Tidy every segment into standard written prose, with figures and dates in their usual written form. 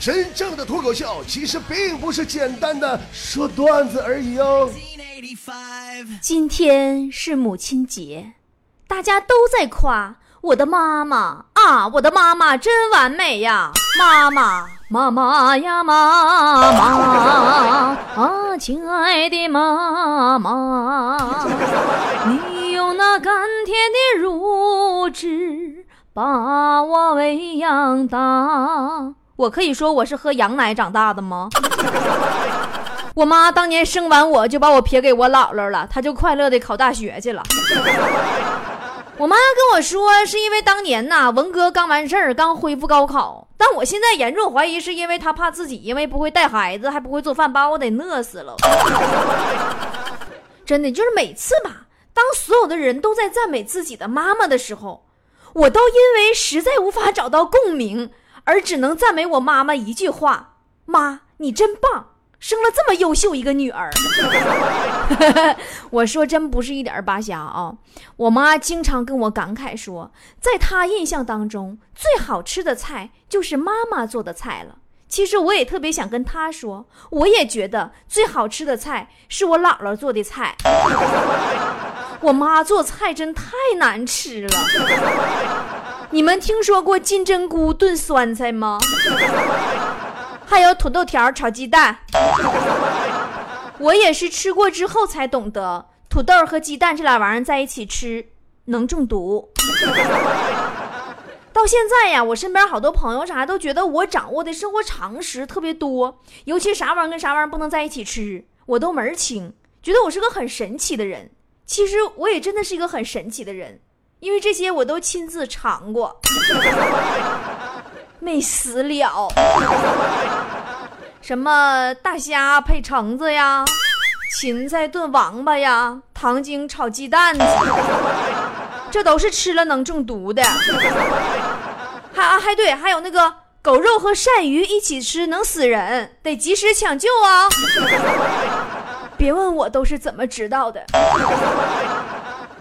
真正的脱口秀其实并不是简单的说段子而已哦。今天是母亲节，大家都在夸我的妈妈啊，我的妈妈真完美呀，妈妈妈妈呀妈妈啊，亲爱的妈妈，你用那甘甜的乳汁把我喂养大。我可以说我是喝羊奶长大的吗？我妈当年生完我就把我撇给我姥姥了，她就快乐地考大学去了。我妈跟我说是因为当年呐，文哥刚完事儿，刚恢复高考，但我现在严重怀疑是因为她怕自己因为不会带孩子还不会做饭把我得饿死了。真的就是每次吧，当所有的人都在赞美自己的妈妈的时候，我都因为实在无法找到共鸣而只能赞美我妈妈一句话，妈你真棒，生了这么优秀一个女儿。我说真不是一点扒瞎啊，我妈经常跟我感慨说，在她印象当中最好吃的菜就是妈妈做的菜了。其实我也特别想跟她说，我也觉得最好吃的菜是我姥姥做的菜。我妈做菜真太难吃了。你们听说过金针菇炖酸菜吗？还有土豆条炒鸡蛋。我也是吃过之后才懂得，土豆和鸡蛋这俩玩意儿在一起吃能中毒。到现在呀，我身边好多朋友啥都觉得我掌握的生活常识特别多，尤其啥玩意儿跟啥玩意儿不能在一起吃我都门儿清，觉得我是个很神奇的人。其实我也真的是一个很神奇的人，因为这些我都亲自尝过。没死了。什么大虾配橙子呀，芹菜炖王八呀，糖精炒鸡蛋子，这都是吃了能中毒的。还对，还有那个狗肉和鳝鱼一起吃能死人，得及时抢救啊。别问我都是怎么知道的，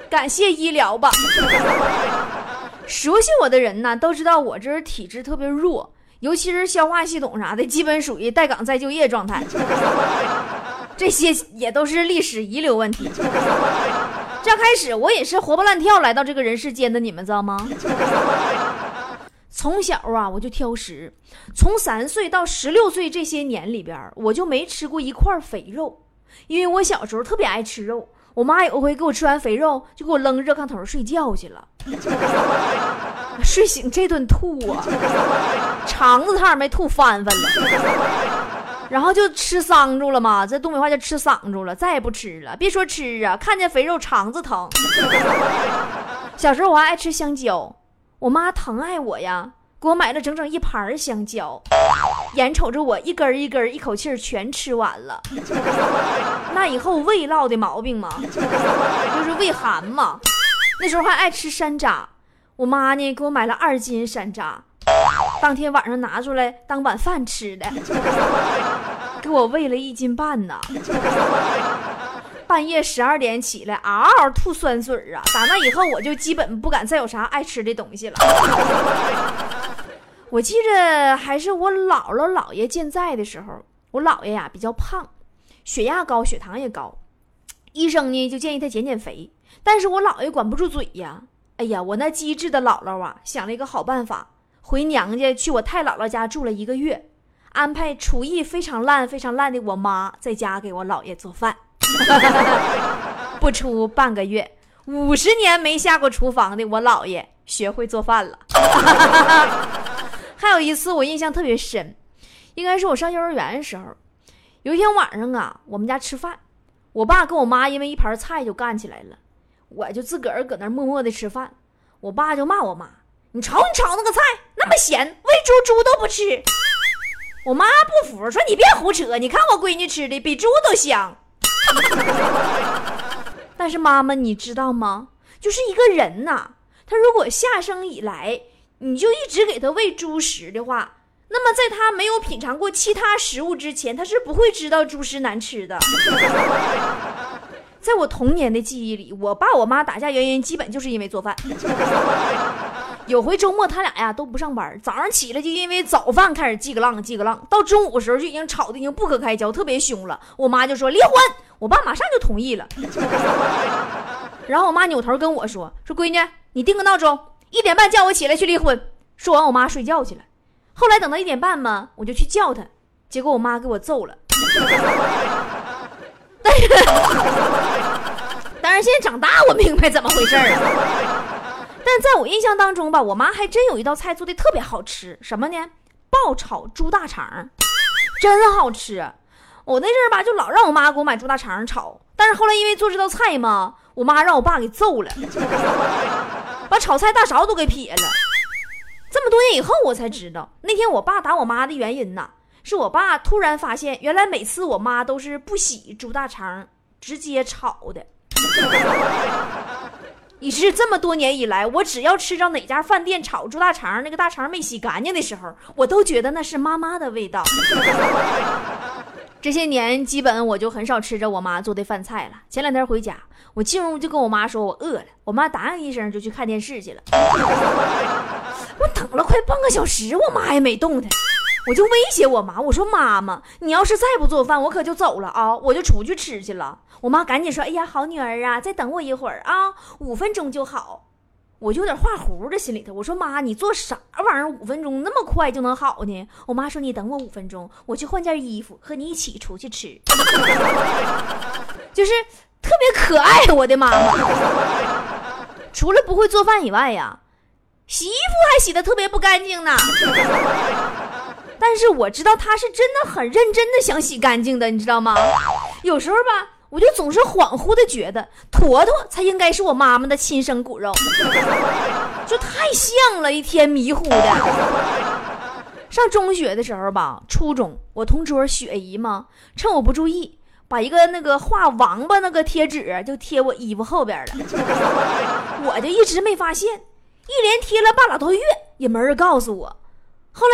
感谢医疗吧。熟悉我的人呢，都知道我这体质特别弱，尤其是消化系统啥的，基本属于待岗再就业状态。这些也都是历史遗留问题。这开始我也是活蹦乱跳来到这个人世间的，你们知道吗？从小啊我就挑食，从3岁到16岁这些年里边，我就没吃过一块肥肉。因为我小时候特别爱吃肉，我妈有回给我吃完肥肉就给我扔热炕头睡觉去了。睡醒这顿吐啊，肠子差点没吐翻翻了。然后就吃桑住了嘛，这东北话就吃桑住了，再也不吃了。别说吃啊，看见肥肉肠子疼。小时候我还爱吃香蕉，我妈疼爱我呀，给我买了整整一盘香蕉，眼瞅着我一根一根一口气全吃完了。那以后胃落的毛病嘛，就是胃寒嘛。那时候还爱吃山楂，我妈呢给我买了2斤山楂，当天晚上拿出来当晚饭吃的，给我喂了1斤半呢。半夜12点起来嗷嗷吐酸水啊！打那以后我就基本不敢再有啥爱吃的东西了。我记着还是我姥姥姥爷健在的时候，我姥爷呀比较胖，血压高血糖也高，医生呢就建议他减减肥，但是我姥爷管不住嘴呀。哎呀，我那机智的姥姥啊想了一个好办法，回娘家去我太姥姥家住了1个月，安排厨艺非常烂的我妈在家给我姥爷做饭。不出半个月，50年没下过厨房的我姥爷学会做饭了。还有一次我印象特别深，应该是我上幼儿园的时候，有一天晚上啊，我们家吃饭，我爸跟我妈因为一盘菜就干起来了，我就自个儿搁那默默的吃饭，我爸就骂我妈，你炒那个菜那么咸，喂猪都不吃。我妈不服，说你别胡扯，你看我闺女吃的比猪都香。但是妈妈你知道吗，就是一个人呐，他如果下生以来你就一直给他喂猪食的话，那么在他没有品尝过其他食物之前，他是不会知道猪食难吃的。在我童年的记忆里，我爸我妈打架原因基本就是因为做饭。有回周末他俩呀都不上班，早上起来就因为早饭开始叽个浪，到中午的时候就已经吵得已经不可开交，特别凶了。我妈就说离婚，我爸马上就同意了。然后我妈扭头跟我说闺女，你定个闹钟，1点半叫我起来去离婚。说完我妈睡觉去了。后来等到1点半嘛，我就去叫她，结果我妈给我揍了。但是现在长大我明白怎么回事儿了。但在我印象当中吧，我妈还真有一道菜做的特别好吃，什么呢？爆炒猪大肠，真好吃。我那阵儿吧，就老让我妈给我买猪大肠炒，但是后来因为做这道菜嘛，我妈让我爸给揍了，把炒菜大勺都给撇了。这么多年以后我才知道，那天我爸打我妈的原因呢，是我爸突然发现原来每次我妈都是不洗猪大肠直接炒的。于是这么多年以来，我只要吃着哪家饭店炒猪大肠，那个大肠没洗干净的时候，我都觉得那是妈妈的味道。这些年基本我就很少吃着我妈做的饭菜了。前两天回家，我进屋就跟我妈说我饿了，我妈答应一声就去看电视去了。我等了快半个小时，我妈也没动她，我就威胁我妈，我说妈妈，你要是再不做饭我可就走了啊，我就出去吃去了。我妈赶紧说，哎呀好女儿啊，再等我一会儿啊，5分钟就好。我就有点画弧的心里头，我说妈，你做啥玩意儿5分钟那么快就能好呢？我妈说你等我5分钟，我去换件衣服和你一起出去吃。就是特别可爱我的妈妈。除了不会做饭以外呀，洗衣服还洗得特别不干净呢。但是我知道他是真的很认真的想洗干净的，你知道吗？有时候吧，我就总是恍惚的觉得坨坨才应该是我妈妈的亲生骨肉，就太像了，一天迷糊的。上中学的时候吧，初中，我同桌雪姨嘛，趁我不注意把一个那个画王八那个贴纸就贴我衣服后边了，我就一直没发现，一连贴了半拉多月也没人告诉我。后来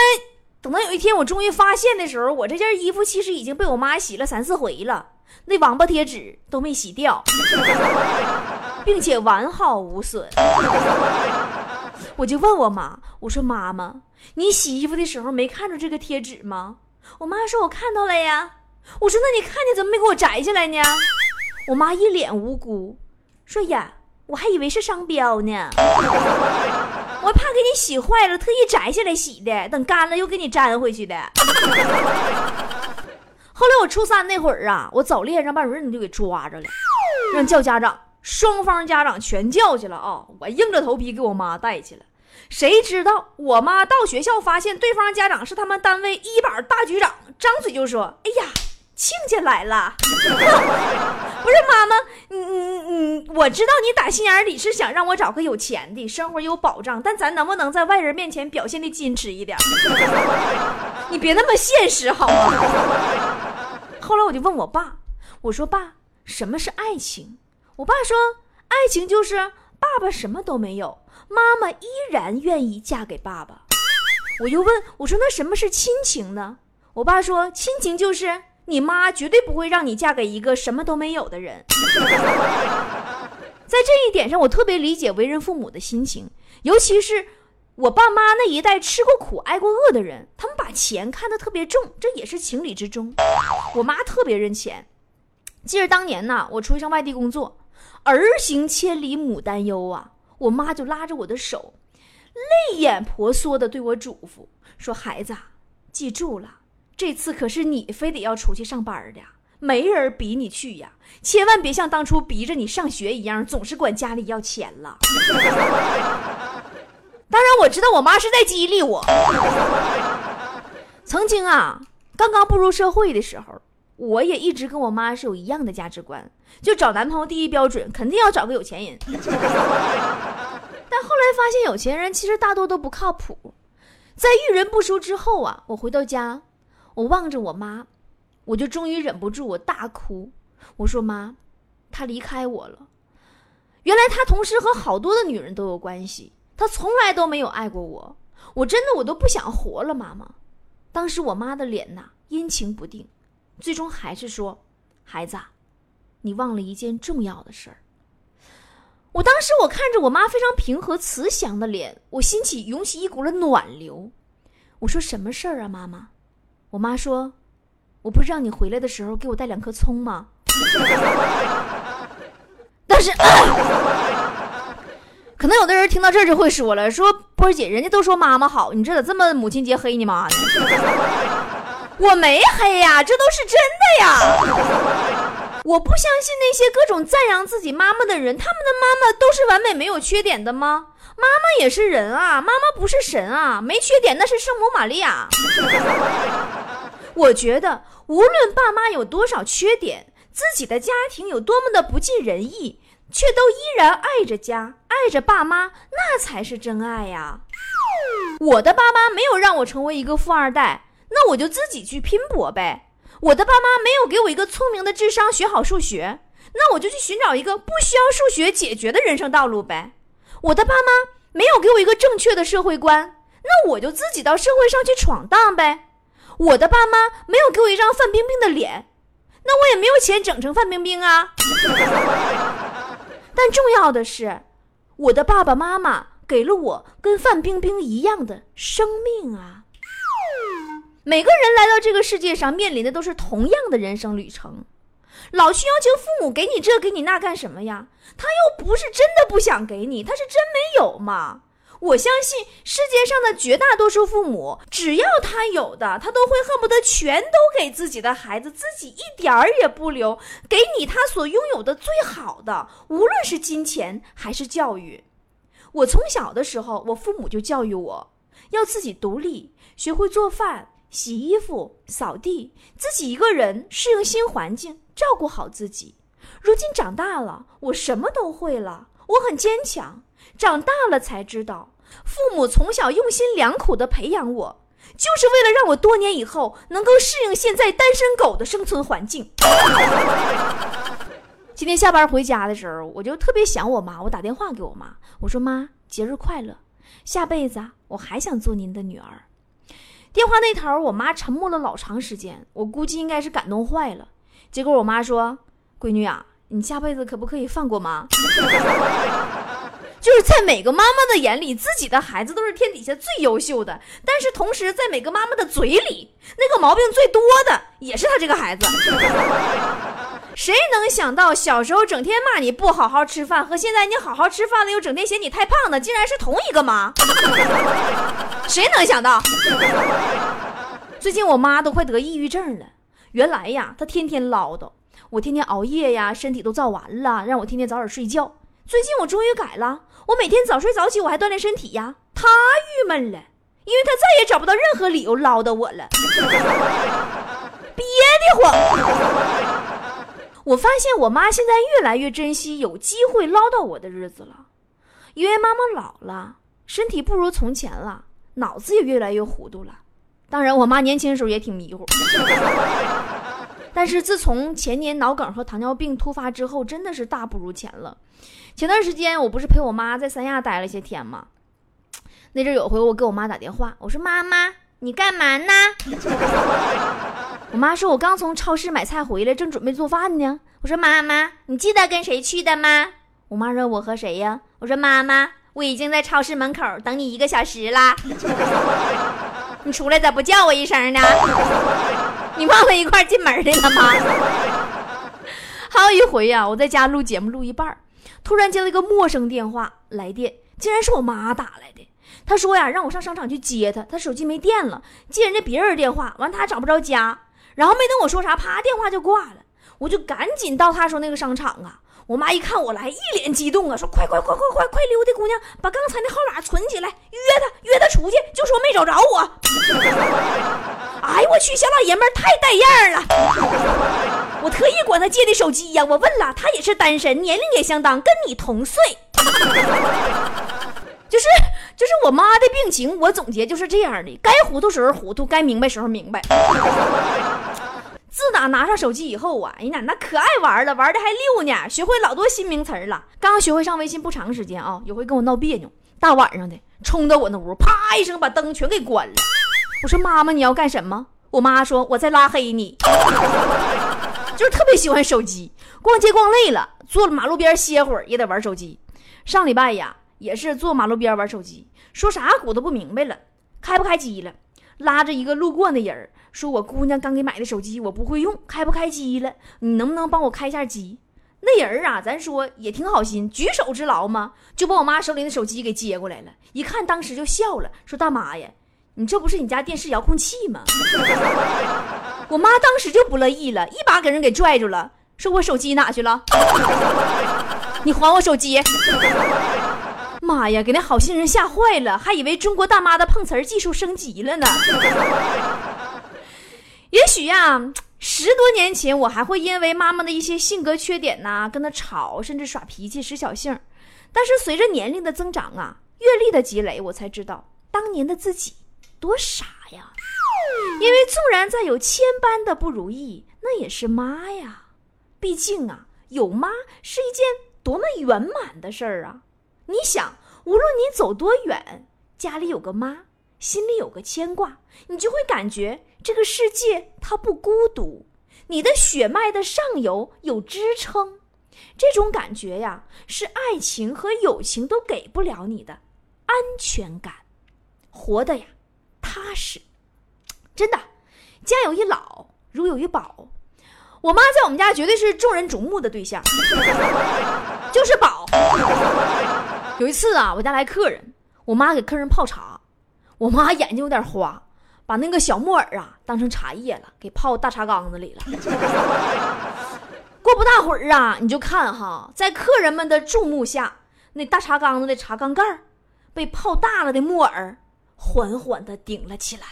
等到有一天我终于发现的时候，我这件衣服其实已经被我妈洗了3、4回了，那王八贴纸都没洗掉，并且完好无损。我就问我妈，我说妈妈，你洗衣服的时候没看着这个贴纸吗？我妈说我看到了呀。我说那你看见怎么没给我摘下来呢？我妈一脸无辜说呀，我还以为是商标呢，我怕给你洗坏了特意摘下来洗的，等干了又给你粘回去的。后来我初3那会儿啊，我早恋让班主任就给抓着了，让叫家长，双方家长全叫去了啊。我硬着头皮给我妈带去了，谁知道我妈到学校发现对方家长是他们单位1班大局长，张嘴就说哎呀亲家来了。不是妈妈，我知道你打心眼里是想让我找个有钱的，生活有保障，但咱能不能在外人面前表现的矜持一点？你别那么现实好吗？后来我就问我爸，我说爸，什么是爱情？我爸说爱情就是爸爸什么都没有，妈妈依然愿意嫁给爸爸。我又问，我说那什么是亲情呢？我爸说亲情就是你妈绝对不会让你嫁给一个什么都没有的人。在这一点上我特别理解为人父母的心情，尤其是我爸妈那一代吃过苦挨过饿的人，他们把钱看得特别重，这也是情理之中。我妈特别认钱，记得当年呢，我出去上外地工作，儿行千里母担忧啊，我妈就拉着我的手泪眼婆娑地对我嘱咐说，孩子记住了，这次可是你非得要出去上班的，没人逼你去呀，千万别像当初逼着你上学一样，总是管家里要钱了。当然我知道我妈是在激励我。曾经啊，刚刚步入社会的时候，我也一直跟我妈是有一样的价值观，就找男朋友第一标准肯定要找个有钱人。但后来发现有钱人其实大多都不靠谱。在遇人不淑之后啊，我回到家，我望着我妈，我就终于忍不住我大哭，我说妈，她离开我了。原来她同时和好多的女人都有关系，她从来都没有爱过我，我真的我都不想活了妈妈。当时我妈的脸呐阴晴不定，最终还是说孩子，你忘了一件重要的事儿。我当时我看着我妈非常平和慈祥的脸，我心起涌起一股的暖流。我说什么事儿啊妈妈？我妈说，我不是让你回来的时候给我带两颗葱吗？但是、可能有的人听到这儿就会说了，说波儿姐，人家都说妈妈好，你这咋这么母亲节黑你妈？我没黑呀，这都是真的呀。我不相信那些各种赞扬自己妈妈的人，他们的妈妈都是完美没有缺点的吗？妈妈也是人啊，妈妈不是神啊，没缺点那是圣母玛利亚。我觉得无论爸妈有多少缺点，自己的家庭有多么的不尽人意，却都依然爱着家爱着爸妈，那才是真爱呀。我的爸妈没有让我成为一个富二代，那我就自己去拼搏呗。我的爸妈没有给我一个聪明的智商学好数学，那我就去寻找一个不需要数学解决的人生道路呗。我的爸妈没有给我一个正确的社会观，那我就自己到社会上去闯荡呗。我的爸妈没有给我一张范冰冰的脸，那我也没有钱整成范冰冰啊。但重要的是，我的爸爸妈妈给了我跟范冰冰一样的生命啊。每个人来到这个世界上面临的都是同样的人生旅程，老去要求父母给你这给你那干什么呀？他又不是真的不想给你，他是真没有嘛。我相信世界上的绝大多数父母，只要他有的，他都会恨不得全都给自己的孩子，自己一点儿也不留，给你他所拥有的最好的，无论是金钱还是教育。我从小的时候，我父母就教育我要自己独立，学会做饭洗衣服扫地，自己一个人适应新环境，照顾好自己。如今长大了，我什么都会了，我很坚强。长大了才知道，父母从小用心良苦地培养我，就是为了让我多年以后能够适应现在单身狗的生存环境。今天下班回家的时候，我就特别想我妈，我打电话给我妈，我说妈，节日快乐，下辈子我还想做您的女儿。电话那头我妈沉默了老长时间，我估计应该是感动坏了。结果我妈说，闺女啊，你下辈子可不可以放过妈？就是在每个妈妈的眼里，自己的孩子都是天底下最优秀的，但是同时在每个妈妈的嘴里，那个毛病最多的也是她这个孩子。谁能想到小时候整天骂你不好好吃饭，和现在你好好吃饭了又整天嫌你太胖的，竟然是同一个妈。谁能想到？最近我妈都快得抑郁症了。原来呀，她天天唠叨我天天熬夜呀，身体都造完了，让我天天早点睡觉。最近我终于改了，我每天早睡早起，我还锻炼身体呀。她郁闷了，因为她再也找不到任何理由唠叨我了。憋得慌。我发现我妈现在越来越珍惜有机会唠叨我的日子了，因为妈妈老了，身体不如从前了，脑子也越来越糊涂了。当然我妈年轻的时候也挺迷糊，但是自从前年脑梗和糖尿病突发之后，真的是大不如前了。前段时间我不是陪我妈在三亚待了些天吗？那阵有回我给我妈打电话，我说妈妈你干嘛呢？我妈说我刚从超市买菜回来，正准备做饭呢。我说妈妈你记得跟谁去的吗？我妈说我和谁呀？我说妈妈我已经在超市门口等你1个小时啦。你出来咋不叫我一声呢？你忘了一块进门去了吗？还有一回呀，我在家录节目录一半，突然接了一个陌生电话来电，竟然是我妈打来的。她说呀，让我上商场去接她，她手机没电了，接人家别人电话，完她找不着家。然后没等我说啥，啪，电话就挂了。我就赶紧到他说那个商场啊。我妈一看我来，一脸激动啊，说快溜达姑娘，把刚才那号码存起来，约他出去，就说没找着我。哎呦我去，小老爷们儿太带样了。我特意管他借的手机呀，我问了，他也是单身，年龄也相当，跟你同岁。就是我妈的病情，我总结就是这样的，该糊涂时候糊涂，该明白时候明白。自打拿上手机以后啊，哎呀，那可爱玩了，玩的还溜呢，学会老多新名词了。刚学会上微信不长时间啊，有回跟我闹别扭，大晚上的冲到我那屋，啪一声把灯全给关了。我说妈妈你要干什么？我妈说我在拉黑你。就是特别喜欢手机，逛街逛累了，坐了马路边歇会儿也得玩手机。上礼拜呀也是坐马路边玩手机，说啥我都不明白了，开不开机了，拉着一个路过的人说，我姑娘刚给买的手机我不会用，开不开机了，你能不能帮我开一下机？那人啊咱说也挺好心，举手之劳嘛，就把我妈手里的手机给接过来了，一看当时就笑了，说大妈呀，你这不是你家电视遥控器吗？我妈当时就不乐意了，一把给人给拽住了，说我手机哪去了？你还我手机！妈呀，给那好心人吓坏了，还以为中国大妈的碰瓷儿技术升级了呢。也许呀，10多年前我还会因为妈妈的一些性格缺点呐，跟她吵，甚至耍脾气、使小性。但是随着年龄的增长啊，阅历的积累，我才知道当年的自己多傻呀！因为纵然再有千般的不如意，那也是妈呀。毕竟啊，有妈是一件多么圆满的事儿啊！你想，无论你走多远，家里有个妈，心里有个牵挂，你就会感觉这个世界它不孤独，你的血脉的上游有支撑。这种感觉呀，是爱情和友情都给不了你的安全感，活得呀踏实。真的，家有一老，如有一宝。我妈在我们家绝对是众人瞩目的对象，就是宝。有一次啊，我家来客人，我妈给客人泡茶，我妈眼睛有点花，把那个小木耳啊当成茶叶了，给泡大茶缸子里了。过不大会儿啊，你就看哈，在客人们的注目下，那大茶缸子的茶缸盖被泡大了的木耳缓缓地顶了起来。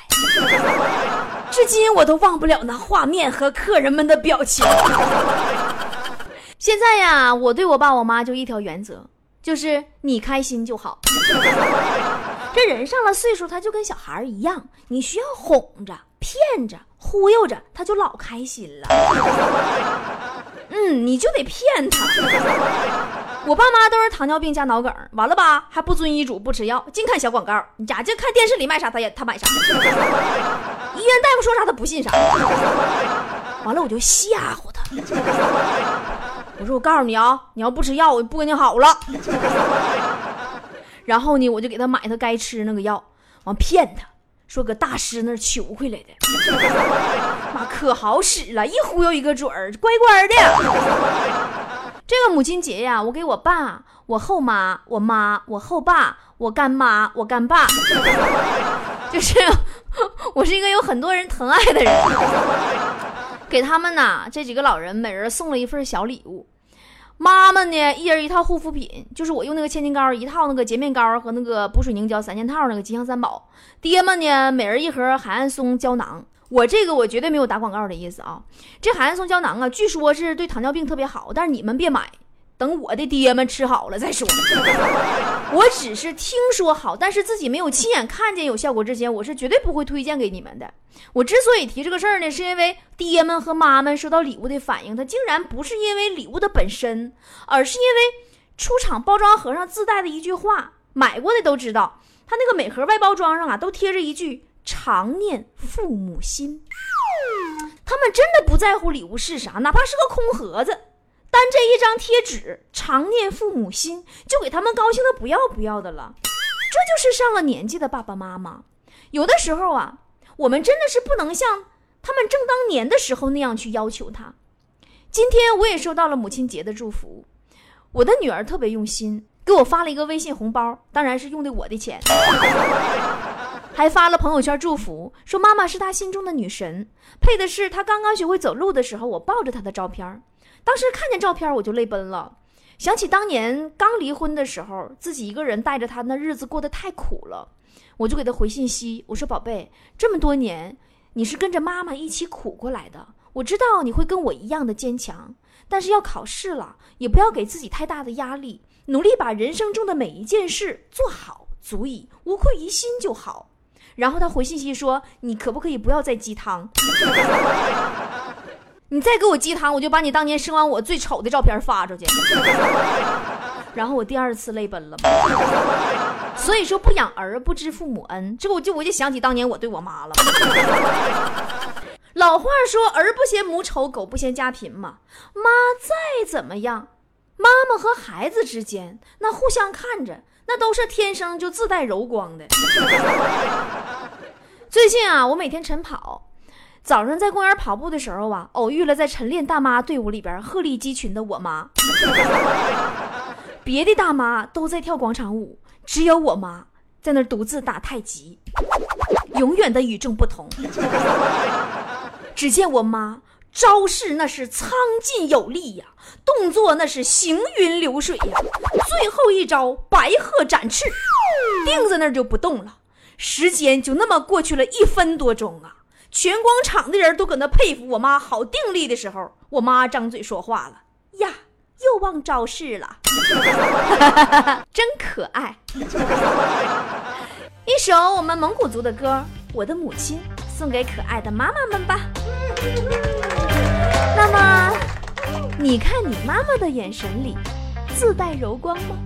至今我都忘不了那画面和客人们的表情。现在呀，我对我爸我妈就一条原则，就是你开心就好。这人上了岁数，他就跟小孩一样，你需要哄着、骗着、忽悠着，他就老开心了。你就得骗他。我爸妈都是糖尿病加脑梗，完了吧还不遵医嘱，不吃药，净看小广告，你咋就看电视里卖啥他买啥，医院大夫说啥他不信啥。完了我就吓唬他，我说我告诉你啊，你要不吃药我就不跟你好了。然后呢，我就给他买他该吃那个药，完骗他说搁大师那儿求回来的，妈可好使了，一忽悠一个准儿，乖乖的。这个母亲节呀，我给我爸、我后妈、我妈、我后爸、我干妈、我干爸，就是我是一个有很多人疼爱的人，给他们呐这几个老人每人送了一份小礼物。妈妈呢，一人一套护肤品，就是我用那个千金膏一套，那个洁面膏和那个补水凝胶3件套，那个吉祥三宝。爹妈呢，每人一盒海岸松胶囊。我这个我绝对没有打广告的意思啊，这海岸松胶囊啊，据说是对糖尿病特别好，但是你们别买，等我的爹们吃好了再说。我只是听说好，但是自己没有亲眼看见有效果之前，我是绝对不会推荐给你们的。我之所以提这个事儿呢，是因为爹们和妈们收到礼物的反应，它竟然不是因为礼物的本身，而是因为出厂包装盒上自带的一句话，买过的都知道，它那个每盒外包装上啊都贴着一句常念父母心。他们真的不在乎礼物是啥，哪怕是个空盒子，单这一张贴纸常念父母心就给他们高兴的不要不要的了。这就是上了年纪的爸爸妈妈，有的时候啊，我们真的是不能像他们正当年的时候那样去要求他。今天我也收到了母亲节的祝福，我的女儿特别用心，给我发了一个微信红包，当然是用的我的钱。还发了朋友圈祝福，说妈妈是她心中的女神，配的是她刚刚学会走路的时候我抱着她的照片。当时看见照片我就泪奔了，想起当年刚离婚的时候，自己一个人带着她那日子过得太苦了。我就给她回信息，我说宝贝，这么多年你是跟着妈妈一起苦过来的，我知道你会跟我一样的坚强，但是要考试了，也不要给自己太大的压力，努力把人生中的每一件事做好足矣，无愧于心就好。然后他回信息说，你可不可以不要再鸡汤，你再给我鸡汤我就把你当年生完我最丑的照片发出去。然后我第二次泪奔了。所以说不养儿不知父母恩，这个我就想起当年我对我妈了。老话说儿不嫌母丑，狗不嫌家贫嘛，妈再怎么样妈妈和孩子之间那互相看着，那都是天生就自带柔光的。最近啊，我每天晨跑，早上在公园跑步的时候啊，偶遇了在晨练大妈队伍里边鹤立鸡群的我妈。别的大妈都在跳广场舞，只有我妈在那独自打太极，永远的与众不同。只见我妈招式那是苍劲有力呀，动作那是行云流水呀，最后一招白鹤展翅，定在那就不动了。时间就那么过去了1分多钟啊，全广场的人都搁那佩服我妈好定力的时候，我妈张嘴说话了呀，又忘招式了。真可爱。一首我们蒙古族的歌，我的母亲，送给可爱的妈妈们吧。那么你看你妈妈的眼神里自带柔光吗？